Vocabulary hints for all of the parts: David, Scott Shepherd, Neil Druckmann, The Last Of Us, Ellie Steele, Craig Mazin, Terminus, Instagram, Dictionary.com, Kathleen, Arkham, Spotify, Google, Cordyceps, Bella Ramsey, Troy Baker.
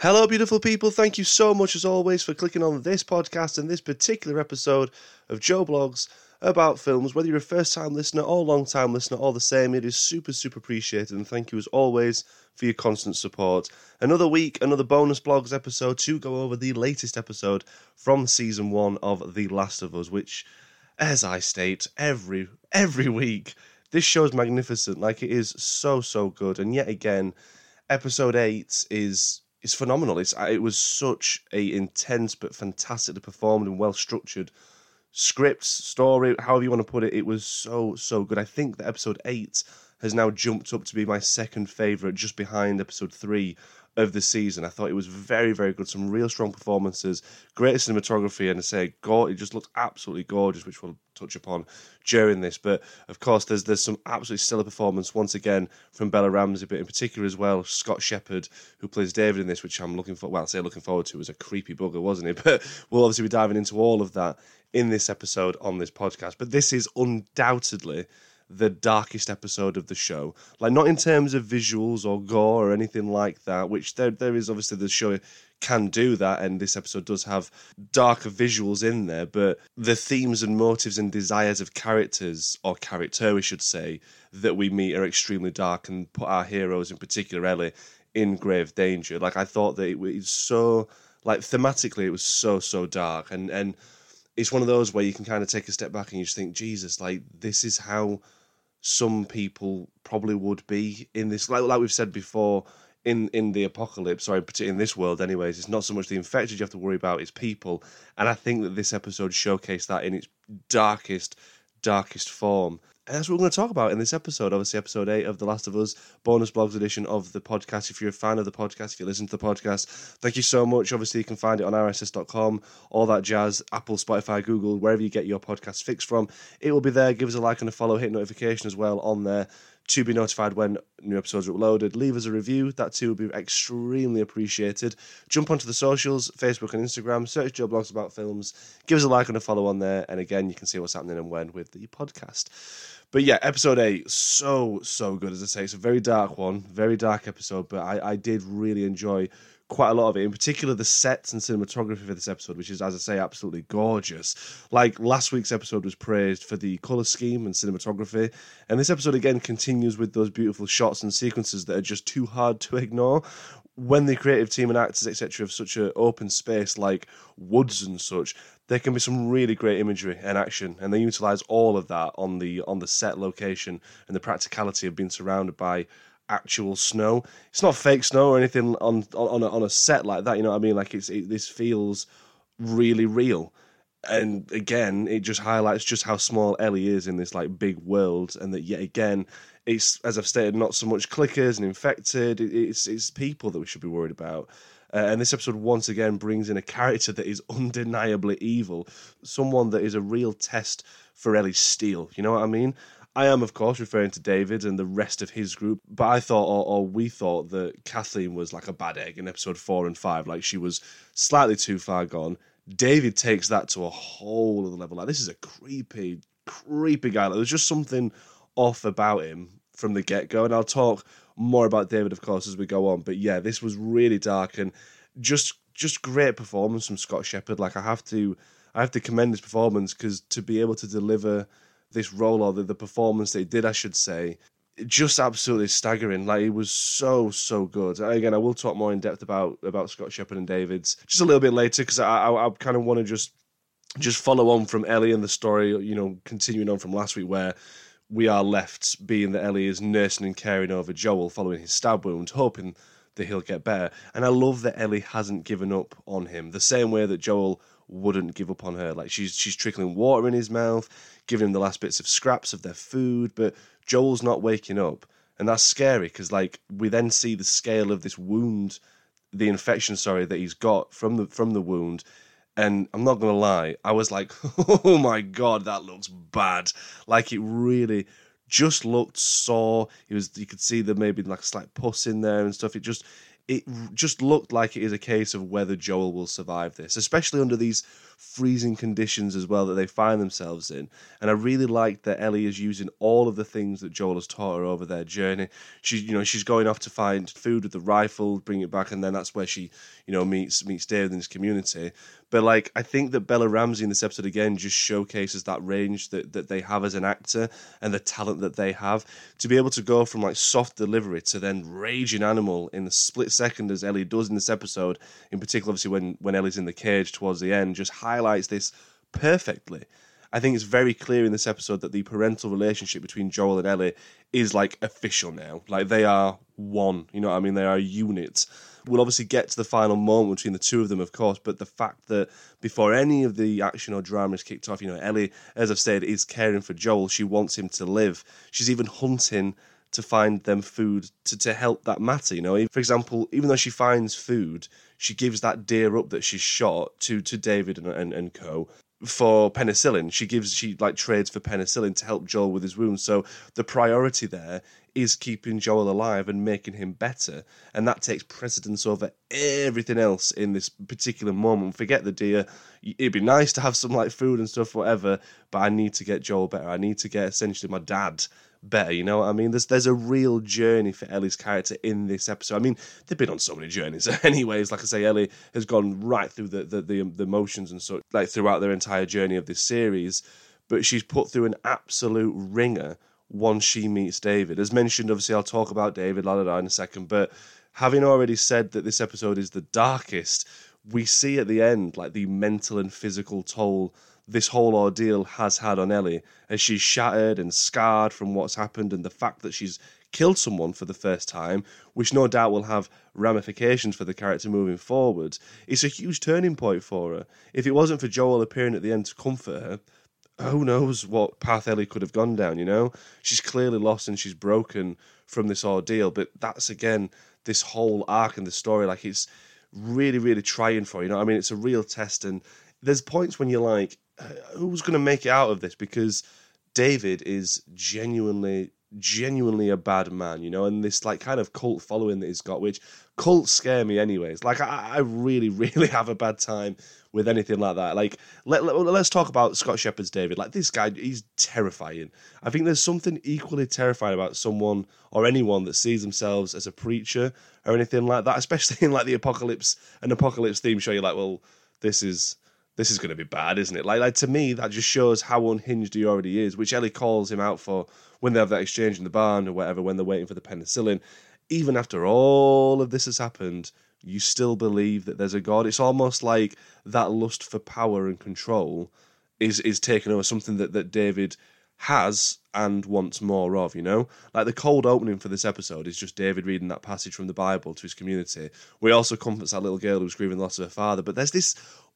Hello, beautiful people. Thank you so much, as always, for clicking on this podcast and this particular episode of Joe Blogs about films. Whether you're a first-time listener or long-time listener or the same, it is super, super appreciated. And thank you, as always, for your constant support. Another week, another bonus Blogs episode to go over the latest episode from Season 1 of The Last of Us, which, as I state, every week, this show's magnificent. Like, it is so, so good. And yet again, episode 8 is phenomenal. It was such a intense but fantastically performed and well-structured script, story, however you want to put it. It was so, so good. I think that episode 8 has now jumped up to be my second favourite, just behind episode 3 of the season. I thought it was very, very good. Some real strong performances, great cinematography, and I say, it just looked absolutely gorgeous, which we'll touch upon during this. But of course, there's some absolutely stellar performance once again from Bella Ramsey, but in particular as well, Scott Shepherd, who plays David in this, which I'm looking for. Well, I say looking forward to. It was a creepy bugger, wasn't it? But we'll obviously be diving into all of that in this episode on this podcast. But this is undoubtedly the darkest episode of the show. Like, not in terms of visuals or gore or anything like that, which there is obviously, the show can do that, and this episode does have darker visuals in there, but the themes and motives and desires of characters, or character we should say, that we meet are extremely dark and put our heroes, in particular Ellie, in grave danger. Like, I thought that it was so, like, thematically it was so, so dark, and it's one of those where you can kind of take a step back and you just think, Jesus, like, this is how some people probably would be in this, like we've said before, in the apocalypse, or in this world anyways. It's not so much the infected you have to worry about, it's people. And I think that this episode showcased that in its darkest form. And that's what we're going to talk about in this episode. Obviously, episode 8 of The Last of Us, bonus Blogs edition of the podcast. If you're a fan of the podcast, if you listen to the podcast, thank you so much. Obviously, you can find it on rss.com, all that jazz, Apple, Spotify, Google, wherever you get your podcast fixed from. It will be there. Give us a like and a follow. Hit notification as well on there to be notified when new episodes are uploaded. Leave us a review. That too will be extremely appreciated. Jump onto the socials, Facebook and Instagram. Search Joe Blogs About Films. Give us a like and a follow on there. And again, you can see what's happening and when with the podcast. But yeah, episode 8, so, so good. As I say, it's a very dark one, very dark episode, but I did really enjoy quite a lot of it, in particular the sets and cinematography for this episode, which is, as I say, absolutely gorgeous. Like, last week's episode was praised for the colour scheme and cinematography, and this episode again continues with those beautiful shots and sequences that are just too hard to ignore. When the creative team and actors, etc., have such an open space like woods and such, there can be some really great imagery and action, and they utilise all of that on the set location and the practicality of being surrounded by actual snow. It's not fake snow or anything on a set like that. You know what I mean? Like, this feels really real. And again, it just highlights just how small Ellie is in this, like, big world, and that yet again, it's, as I've stated, not so much clickers and infected. It's people that we should be worried about. And this episode once again brings in a character that is undeniably evil, someone that is a real test for Ellie Steele. You know what I mean? I am, of course, referring to David and the rest of his group, but I thought, or we thought, that Kathleen was like a bad egg in episode 4 and 5. Like, she was slightly too far gone. David takes that to a whole other level. Like, this is a creepy, creepy guy. Like, there's just something off about him from the get-go, and I'll talk more about David, of course, as we go on. But yeah, this was really dark, and just great performance from Scott Shepherd. Like, I have to commend his performance, because to be able to deliver this role, or the performance they did, I should say, just absolutely staggering. Like, it was so, so good. Again, I will talk more in depth about Scott Shepherd and David's just a little bit later, because I kind of want to just follow on from Ellie and the story, you know, continuing on from last week, where we are left being that Ellie is nursing and caring over Joel following his stab wound, hoping that he'll get better. And I love that Ellie hasn't given up on him, the same way that Joel wouldn't give up on her. Like, she's trickling water in his mouth, giving him the last bits of scraps of their food, but Joel's not waking up, and that's scary, because, like, we then see the scale of this wound, the infection, sorry, that he's got from the wound, and I'm not going to lie, I was like, oh my God, that looks bad. Like, it really just looked sore. You could see there maybe, like, a slight puss in there and stuff. It just, it just looked like it is a case of whether Joel will survive this, especially under these freezing conditions as well that they find themselves in. And I really like that Ellie is using all of the things that Joel has taught her over their journey. She's going off to find food with the rifle, bring it back, and then that's where she, meets David in his community. But like, I think that Bella Ramsey in this episode again just showcases that range that they have as an actor and the talent that they have to be able to go from like soft delivery to then raging animal in the split second, as Ellie does in this episode, in particular, obviously when Ellie's in the cage towards the end, just highlights this perfectly. I think it's very clear in this episode that the parental relationship between Joel and Ellie is like official now. Like they are one, you know what I mean? They are a unit. We'll obviously get to the final moment between the two of them, of course, but the fact that before any of the action or drama is kicked off, Ellie, as I've said, is caring for Joel. She wants him to live. She's even hunting to find them food to help that matter, For example, even though she finds food, she gives that deer up that she shot to David and co. for penicillin. She trades for penicillin to help Joel with his wounds. So the priority there is keeping Joel alive and making him better. And that takes precedence over everything else in this particular moment. Forget the deer. It'd be nice to have some like food and stuff, whatever, but I need to get Joel better. I need to get essentially my dad better, you know what I mean? There's a real journey for Ellie's character in this episode. I mean, they've been on so many journeys. Anyways, like I say, Ellie has gone right through the emotions and such, like throughout their entire journey of this series, but she's put through an absolute ringer once she meets David. As mentioned, obviously, I'll talk about David in a second, but having already said that this episode is the darkest, we see at the end, like, the mental and physical toll this whole ordeal has had on Ellie, as she's shattered and scarred from what's happened, and the fact that she's killed someone for the first time, which no doubt will have ramifications for the character moving forward. It's a huge turning point for her. If it wasn't for Joel appearing at the end to comfort her, who knows what path Ellie could have gone down, She's clearly lost and she's broken from this ordeal, but that's, again, this whole arc in the story, like, it's really, really trying for, It's a real test, and there's points when you're like, who's going to make it out of this? Because David is genuinely a bad man, and this like kind of cult following that he's got, which cults scare me anyways. Like I really, really have a bad time with anything like that. Like let's talk about Scott Shepherd's David. Like this guy, he's terrifying. I think there's something equally terrifying about someone or anyone that sees themselves as a preacher or anything like that, especially in like the apocalypse theme show. You're like, well, this is going to be bad, isn't it? Like to me, that just shows how unhinged he already is, which Ellie calls him out for when they have that exchange in the barn or whatever, when they're waiting for the penicillin. Even after all of this has happened, you still believe that there's a God. It's almost like that lust for power and control is taken over, something that David has and wants more of, Like the cold opening for this episode is just David reading that passage from the Bible to his community. We also comfort that little girl who's grieving the loss of her father, but there's this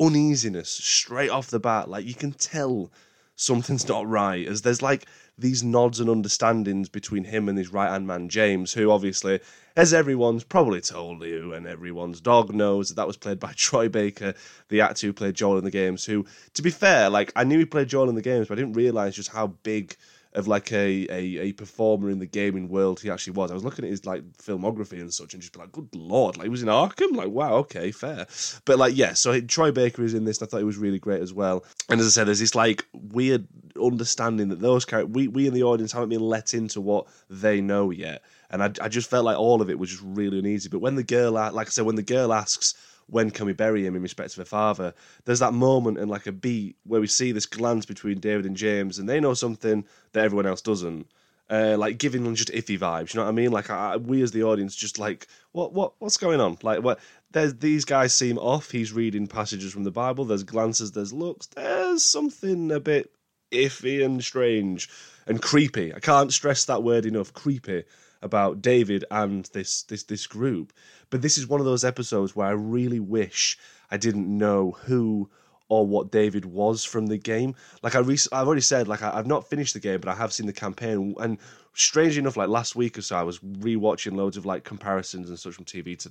uneasiness straight off the bat. Like you can tell something's not right, as there's like these nods and understandings between him and his right-hand man James, who obviously, as everyone's probably told you and everyone's dog knows, that was played by Troy Baker, the actor who played Joel in the games, who, to be fair, like I knew he played Joel in the games, but I didn't realise just how big of like a performer in the gaming world he actually was. I was looking at his like filmography and such and just be like, good Lord, like he was in Arkham? Like, wow, okay, fair. But like, yeah, so Troy Baker is in this and I thought he was really great as well. And as I said, there's this like weird understanding that those characters, we in the audience haven't been let into what they know yet. And I just felt like all of it was just really uneasy. But when the girl, like I said, when the girl asks, when can we bury him in respect to her father, there's that moment and like a beat where we see this glance between David and James and they know something that everyone else doesn't. Like giving them just iffy vibes, you know what I mean? Like we as the audience just like, what's going on? Like what? There's, these guys seem off. He's reading passages from the Bible. There's glances, there's looks, there's something a bit iffy and strange and creepy. I can't stress that word enough, creepy, about David and this group. But this is one of those episodes where I really wish I didn't know who or what David was from the game. Like I've already said, like I've not finished the game, but I have seen the campaign. And strangely enough, like last week or so, I was rewatching loads of like comparisons and such from game to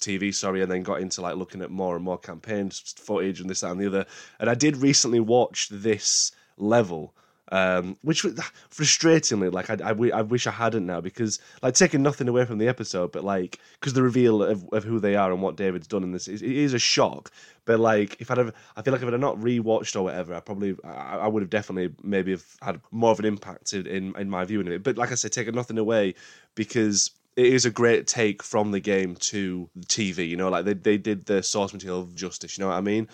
TV, sorry, and then got into like looking at more and more campaign footage and this, that, and the other. And I did recently watch this level which frustratingly, like, I wish I hadn't now, because, like, taking nothing away from the episode, but, like, because the reveal of who they are and what David's done in this, it is a shock. But, like, I feel like if I'd not rewatched or whatever, I would have definitely maybe have had more of an impact in my viewing of it. But like I say, taking nothing away, because it is a great take from the game to the TV, you know, like they did the source material justice, you know what I mean?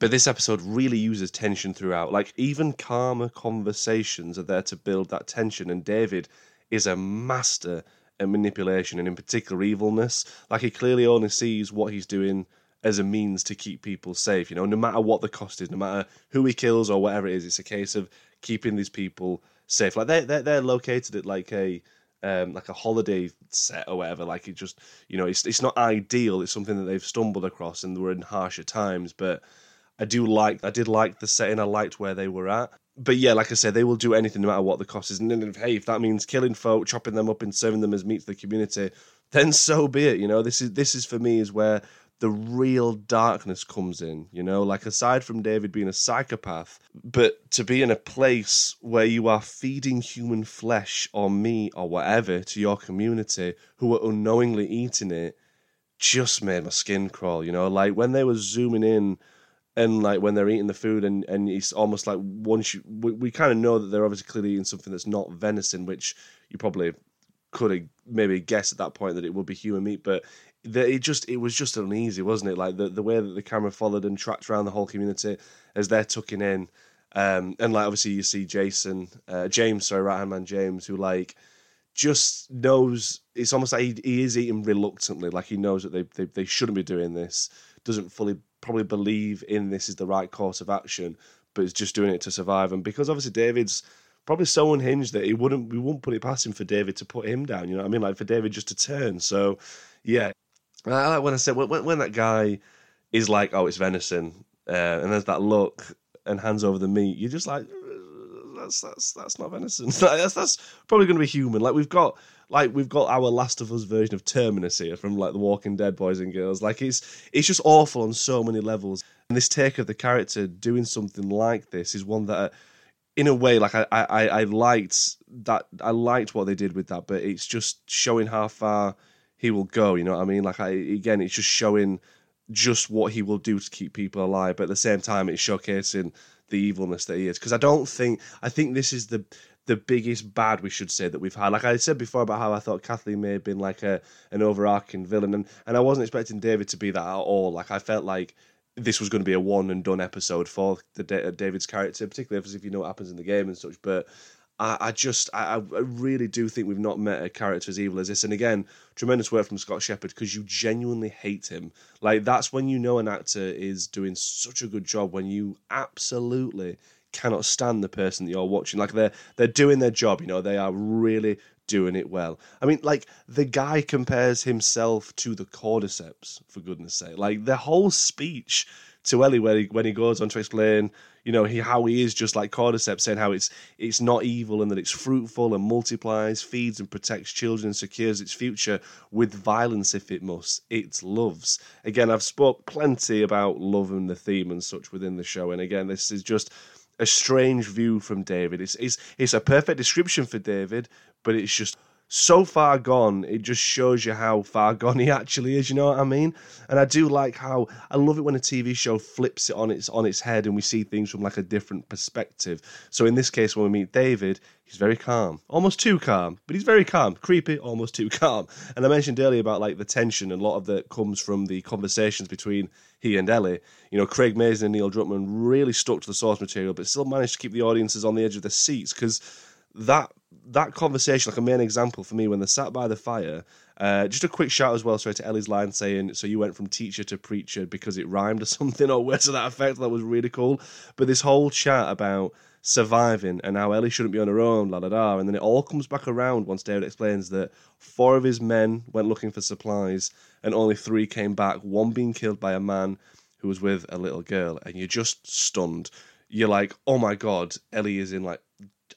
But this episode really uses tension throughout. Like, even calmer conversations are there to build that tension, and David is a master at manipulation, and in particular evilness. Like, he clearly only sees what he's doing as a means to keep people safe, you know, no matter what the cost is, no matter who he kills or whatever it is, it's a case of keeping these people safe. Like, they're located at, like a holiday set or whatever. Like, it just, you know, it's not ideal. It's something that they've stumbled across, and they were in harsher times, but I did like the setting. I liked where they were at. But yeah, like I said, they will do anything no matter what the cost is. And then, hey, if that means killing folk, chopping them up and serving them as meat to the community, then so be it. You know, this is for me is where the real darkness comes in, you know, like, aside from David being a psychopath, but to be in a place where you are feeding human flesh or meat or whatever to your community who are unknowingly eating it, just made my skin crawl, you know, like, when they were zooming in and, like, when they're eating the food, and it's almost like we kind of know that they're obviously clearly eating something that's not venison, which you probably could have maybe guessed at that point that it would be human meat, but it was just uneasy, wasn't it? Like, the way that the camera followed and tracked around the whole community as they're tucking in, and, like, obviously you see James, right-hand man James, who, like, just knows, it's almost like he is eating reluctantly, like, he knows that they shouldn't be doing this, doesn't fully probably believe in this is the right course of action, but is just doing it to survive. And because obviously David's probably so unhinged that we wouldn't put it past him for David to put him down, you know what I mean? Like, for David just to turn. So, yeah. I like when I said, when that guy is like, oh, it's venison, and there's that look and hands over the meat, you're just like, that's not venison. That's probably going to be human. Like, we've got our Last of Us version of Terminus here from, like, The Walking Dead, boys and girls. Like, it's just awful on so many levels. And this take of the character doing something like this is one that, in a way, like, I liked that. I liked what they did with that, but it's just showing how far he will go, you know what I mean? Like, again, it's just showing just what he will do to keep people alive, but at the same time, it's showcasing the evilness that he is. Because I think this is the biggest bad, we should say, that we've had. Like I said before about how I thought Kathleen may have been like an overarching villain, and I wasn't expecting David to be that at all. Like, I felt like this was going to be a one-and-done episode for David's character, particularly if you know what happens in the game and such, but I really do think we've not met a character as evil as this. And again, tremendous work from Scott Shepherd, because you genuinely hate him. Like, that's when you know an actor is doing such a good job, when you absolutely cannot stand the person that you're watching. Like, they're doing their job, you know, they are really doing it well. I mean, like, the guy compares himself to the Cordyceps, for goodness sake. Like, the whole speech to Ellie, when he goes on to explain, you know, how he is just like Cordyceps, saying how it's not evil and that it's fruitful and multiplies, feeds and protects children and secures its future with violence if it must. It loves. Again, I've spoke plenty about love and the theme and such within the show, and again, this is just a strange view from David. It's a perfect description for David, but it's just so far gone. It just shows you how far gone he actually is, you know what I mean? And I do like how, I love it when a TV show flips it on its head and we see things from, like, a different perspective. So in this case, when we meet David, he's very calm, almost too calm, but he's very calm, creepy, almost too calm. And I mentioned earlier about, like, the tension, and a lot of that comes from the conversations between he and Ellie. You know, Craig Mazin and Neil Druckmann really stuck to the source material, but still managed to keep the audiences on the edge of their seats, because that conversation, like, a main example for me, when they sat by the fire, just a quick shout as well, sorry, to Ellie's line saying, so you went from teacher to preacher because it rhymed or something, or words to that effect. That was really cool. But this whole chat about surviving and how Ellie shouldn't be on her own, la da da, and then it all comes back around once David explains that 4 of his men went looking for supplies and only 3 came back, 1 being killed by a man who was with a little girl. And you're just stunned. You're like, oh my God, Ellie is in, like,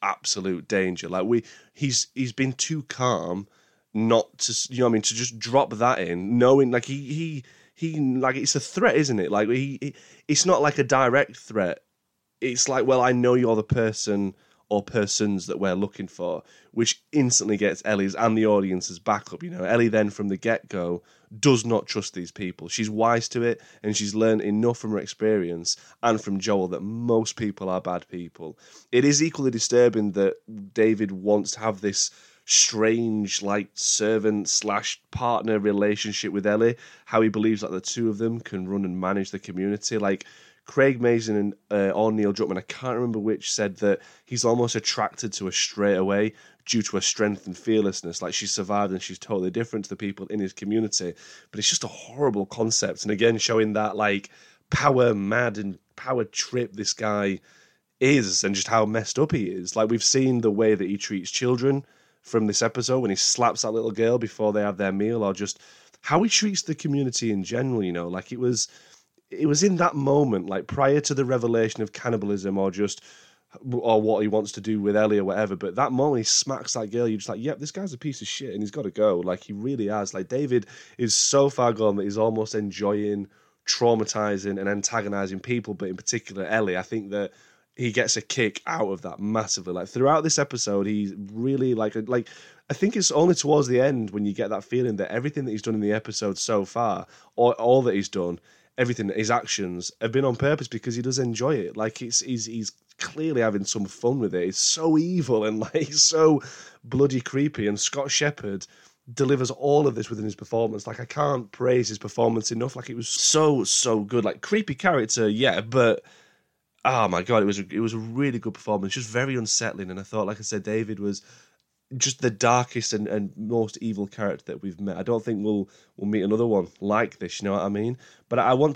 absolute danger. Like, he's been too calm not to, you know what I mean, to just drop that in, knowing, like, he like, it's a threat, isn't it? Like, it's not like a direct threat. It's like, well, I know you're the person or persons that we're looking for, which instantly gets Ellie's and the audience's back up. You know, Ellie then from the get-go does not trust these people. She's wise to it, and she's learned enough from her experience and from Joel that most people are bad people. It is equally disturbing that David wants to have this strange, like, servant/partner relationship with Ellie, how he believes that the two of them can run and manage the community. Like, Craig Mazin and or Neil Druckmann, I can't remember which, said that he's almost attracted to her straight away due to her strength and fearlessness. Like, she's survived and she's totally different to the people in his community. But it's just a horrible concept. And again, showing that, like, power mad and power trip this guy is and just how messed up he is. Like, we've seen the way that he treats children from this episode when he slaps that little girl before they have their meal, or just how he treats the community in general, you know. Like, it was in that moment, like prior to the revelation of cannibalism or what he wants to do with Ellie or whatever, but that moment he smacks that girl, you're just like, yep, this guy's a piece of shit and he's got to go. Like, he really has. Like, David is so far gone that he's almost enjoying traumatizing and antagonizing people, but in particular Ellie. I think that he gets a kick out of that massively. Like, throughout this episode, he's really like I think it's only towards the end when you get that feeling that everything that he's done in the episode so far, or all that he's done, everything, his actions have been on purpose because he does enjoy it. Like, he's clearly having some fun with it. It's so evil and like so bloody creepy. And Scott Shepherd delivers all of this within his performance. Like, I can't praise his performance enough. Like, it was so good. Like, creepy character, yeah, but oh my God, it was a really good performance. Just very unsettling. And I thought, like I said, David was just the darkest and most evil character that we've met. I don't think we'll meet another one like this, you know what I mean? But I have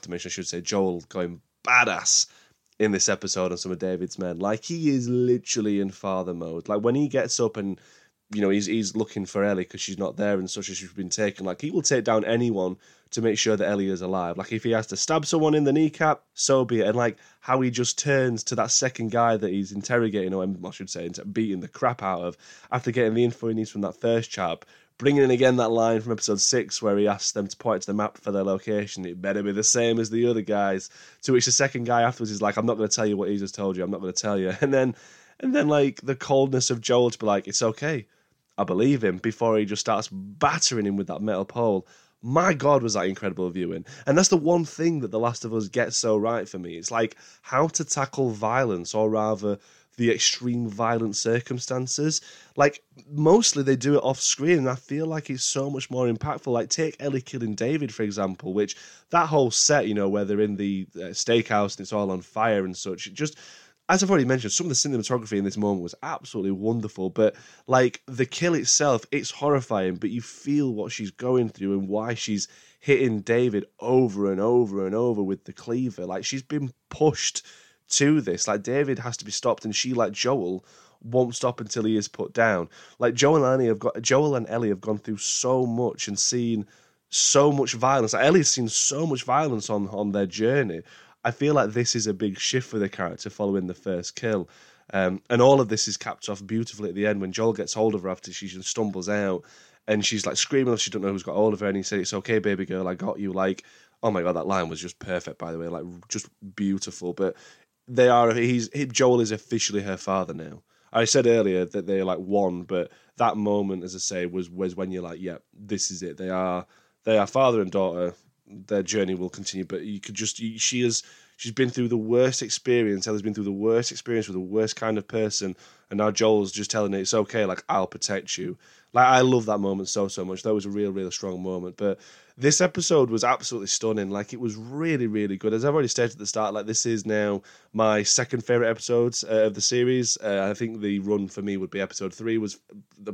to mention, Joel going badass in this episode on some of David's men. Like, he is literally in father mode. Like, when he gets up and, you know, he's looking for Ellie because she's not there and such as she's been taken. Like, he will take down anyone to make sure that Ellie is alive. Like, if he has to stab someone in the kneecap, so be it. And, like, how he just turns to that second guy that he's interrogating, or I should say, beating the crap out of, after getting the info he needs from that first chap, bringing in again that line from episode 6 where he asks them to point to the map for their location. It better be the same as the other guys. To which the second guy afterwards is like, I'm not going to tell you what he just told you. I'm not going to tell you. And then, like, the coldness of Joel to be like, it's okay, I believe him, before he just starts battering him with that metal pole. My God, was that incredible viewing. And that's the one thing that The Last of Us gets so right for me. It's like how to tackle violence, or rather the extreme violent circumstances. Like, mostly they do it off screen, and I feel like it's so much more impactful. Like, take Ellie killing David, for example, which that whole set, you know, where they're in the steakhouse and it's all on fire and such, it just, as I've already mentioned, some of the cinematography in this moment was absolutely wonderful, but, like, the kill itself, it's horrifying, but you feel what she's going through and why she's hitting David over and over and over with the cleaver. Like, she's been pushed to this. Like, David has to be stopped, and she, like Joel, won't stop until he is put down. Like, Joel and Ellie have gone through so much and seen so much violence. Like, Ellie's seen so much violence on their journey. I feel like this is a big shift for the character following the first kill. And all of this is capped off beautifully at the end when Joel gets hold of her after she just stumbles out and she's like screaming, she don't know who's got hold of her, and he said, it's okay, baby girl, I got you. Like, oh my God, that line was just perfect, by the way, like just beautiful. But Joel is officially her father now. I said earlier that they're like one, but that moment, as I say, was when you're like, yeah, this is it. They are father and daughter. Their journey will continue, but you could just, she's been through the worst experience. Ellie's been through the worst experience with the worst kind of person, and now Joel's just telling her, it's okay, like, I'll protect you. Like, I love that moment so much. That was a real strong moment. But this episode was absolutely stunning. Like, it was really good. As I've already stated at the start, like, this is now my second favorite episode of the series. I think the run for me would be episode 3 was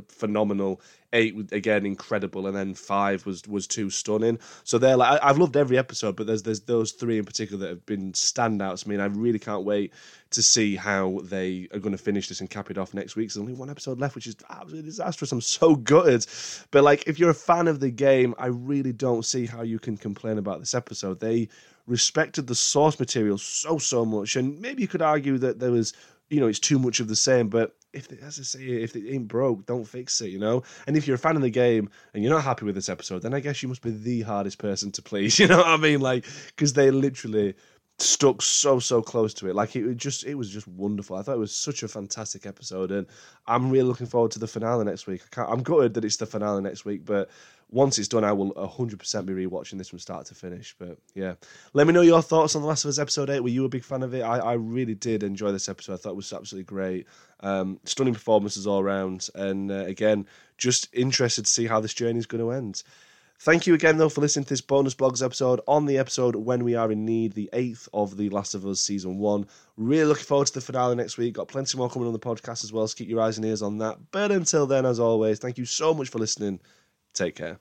phenomenal, 8 again incredible, and then 5 was too stunning. So they're like, I've loved every episode, but there's those 3 in particular that have been standouts. I mean, I really can't wait to see how they are going to finish this and cap it off next week. There's only one episode left, which is absolutely disastrous. I'm so gutted. But, like, if you're a fan of the game, I really don't see how you can complain about this episode. They respected the source material so much. And maybe you could argue that there was, you know, it's too much of the same, but if it ain't broke, don't fix it, you know? And if you're a fan of the game and you're not happy with this episode, then I guess you must be the hardest person to please, you know what I mean? Like, because they literally stuck so close to it. Like it was just wonderful. I thought it was such a fantastic episode, and I'm really looking forward to the finale next week. I'm gutted that it's the finale next week, but once it's done, I will 100% be rewatching this from start to finish. But yeah, let me know your thoughts on The Last of Us episode 8. Were you a big fan of it? I really did enjoy this episode. I thought it was absolutely great. Stunning performances all around, and again, just interested to see how this journey is going to end. Thank you again, though, for listening to this bonus blogs episode on the episode When We Are In Need, the 8th of The Last of Us Season 1. Really looking forward to the finale next week. Got plenty more coming on the podcast as well, so keep your eyes and ears on that. But until then, as always, thank you so much for listening. Take care.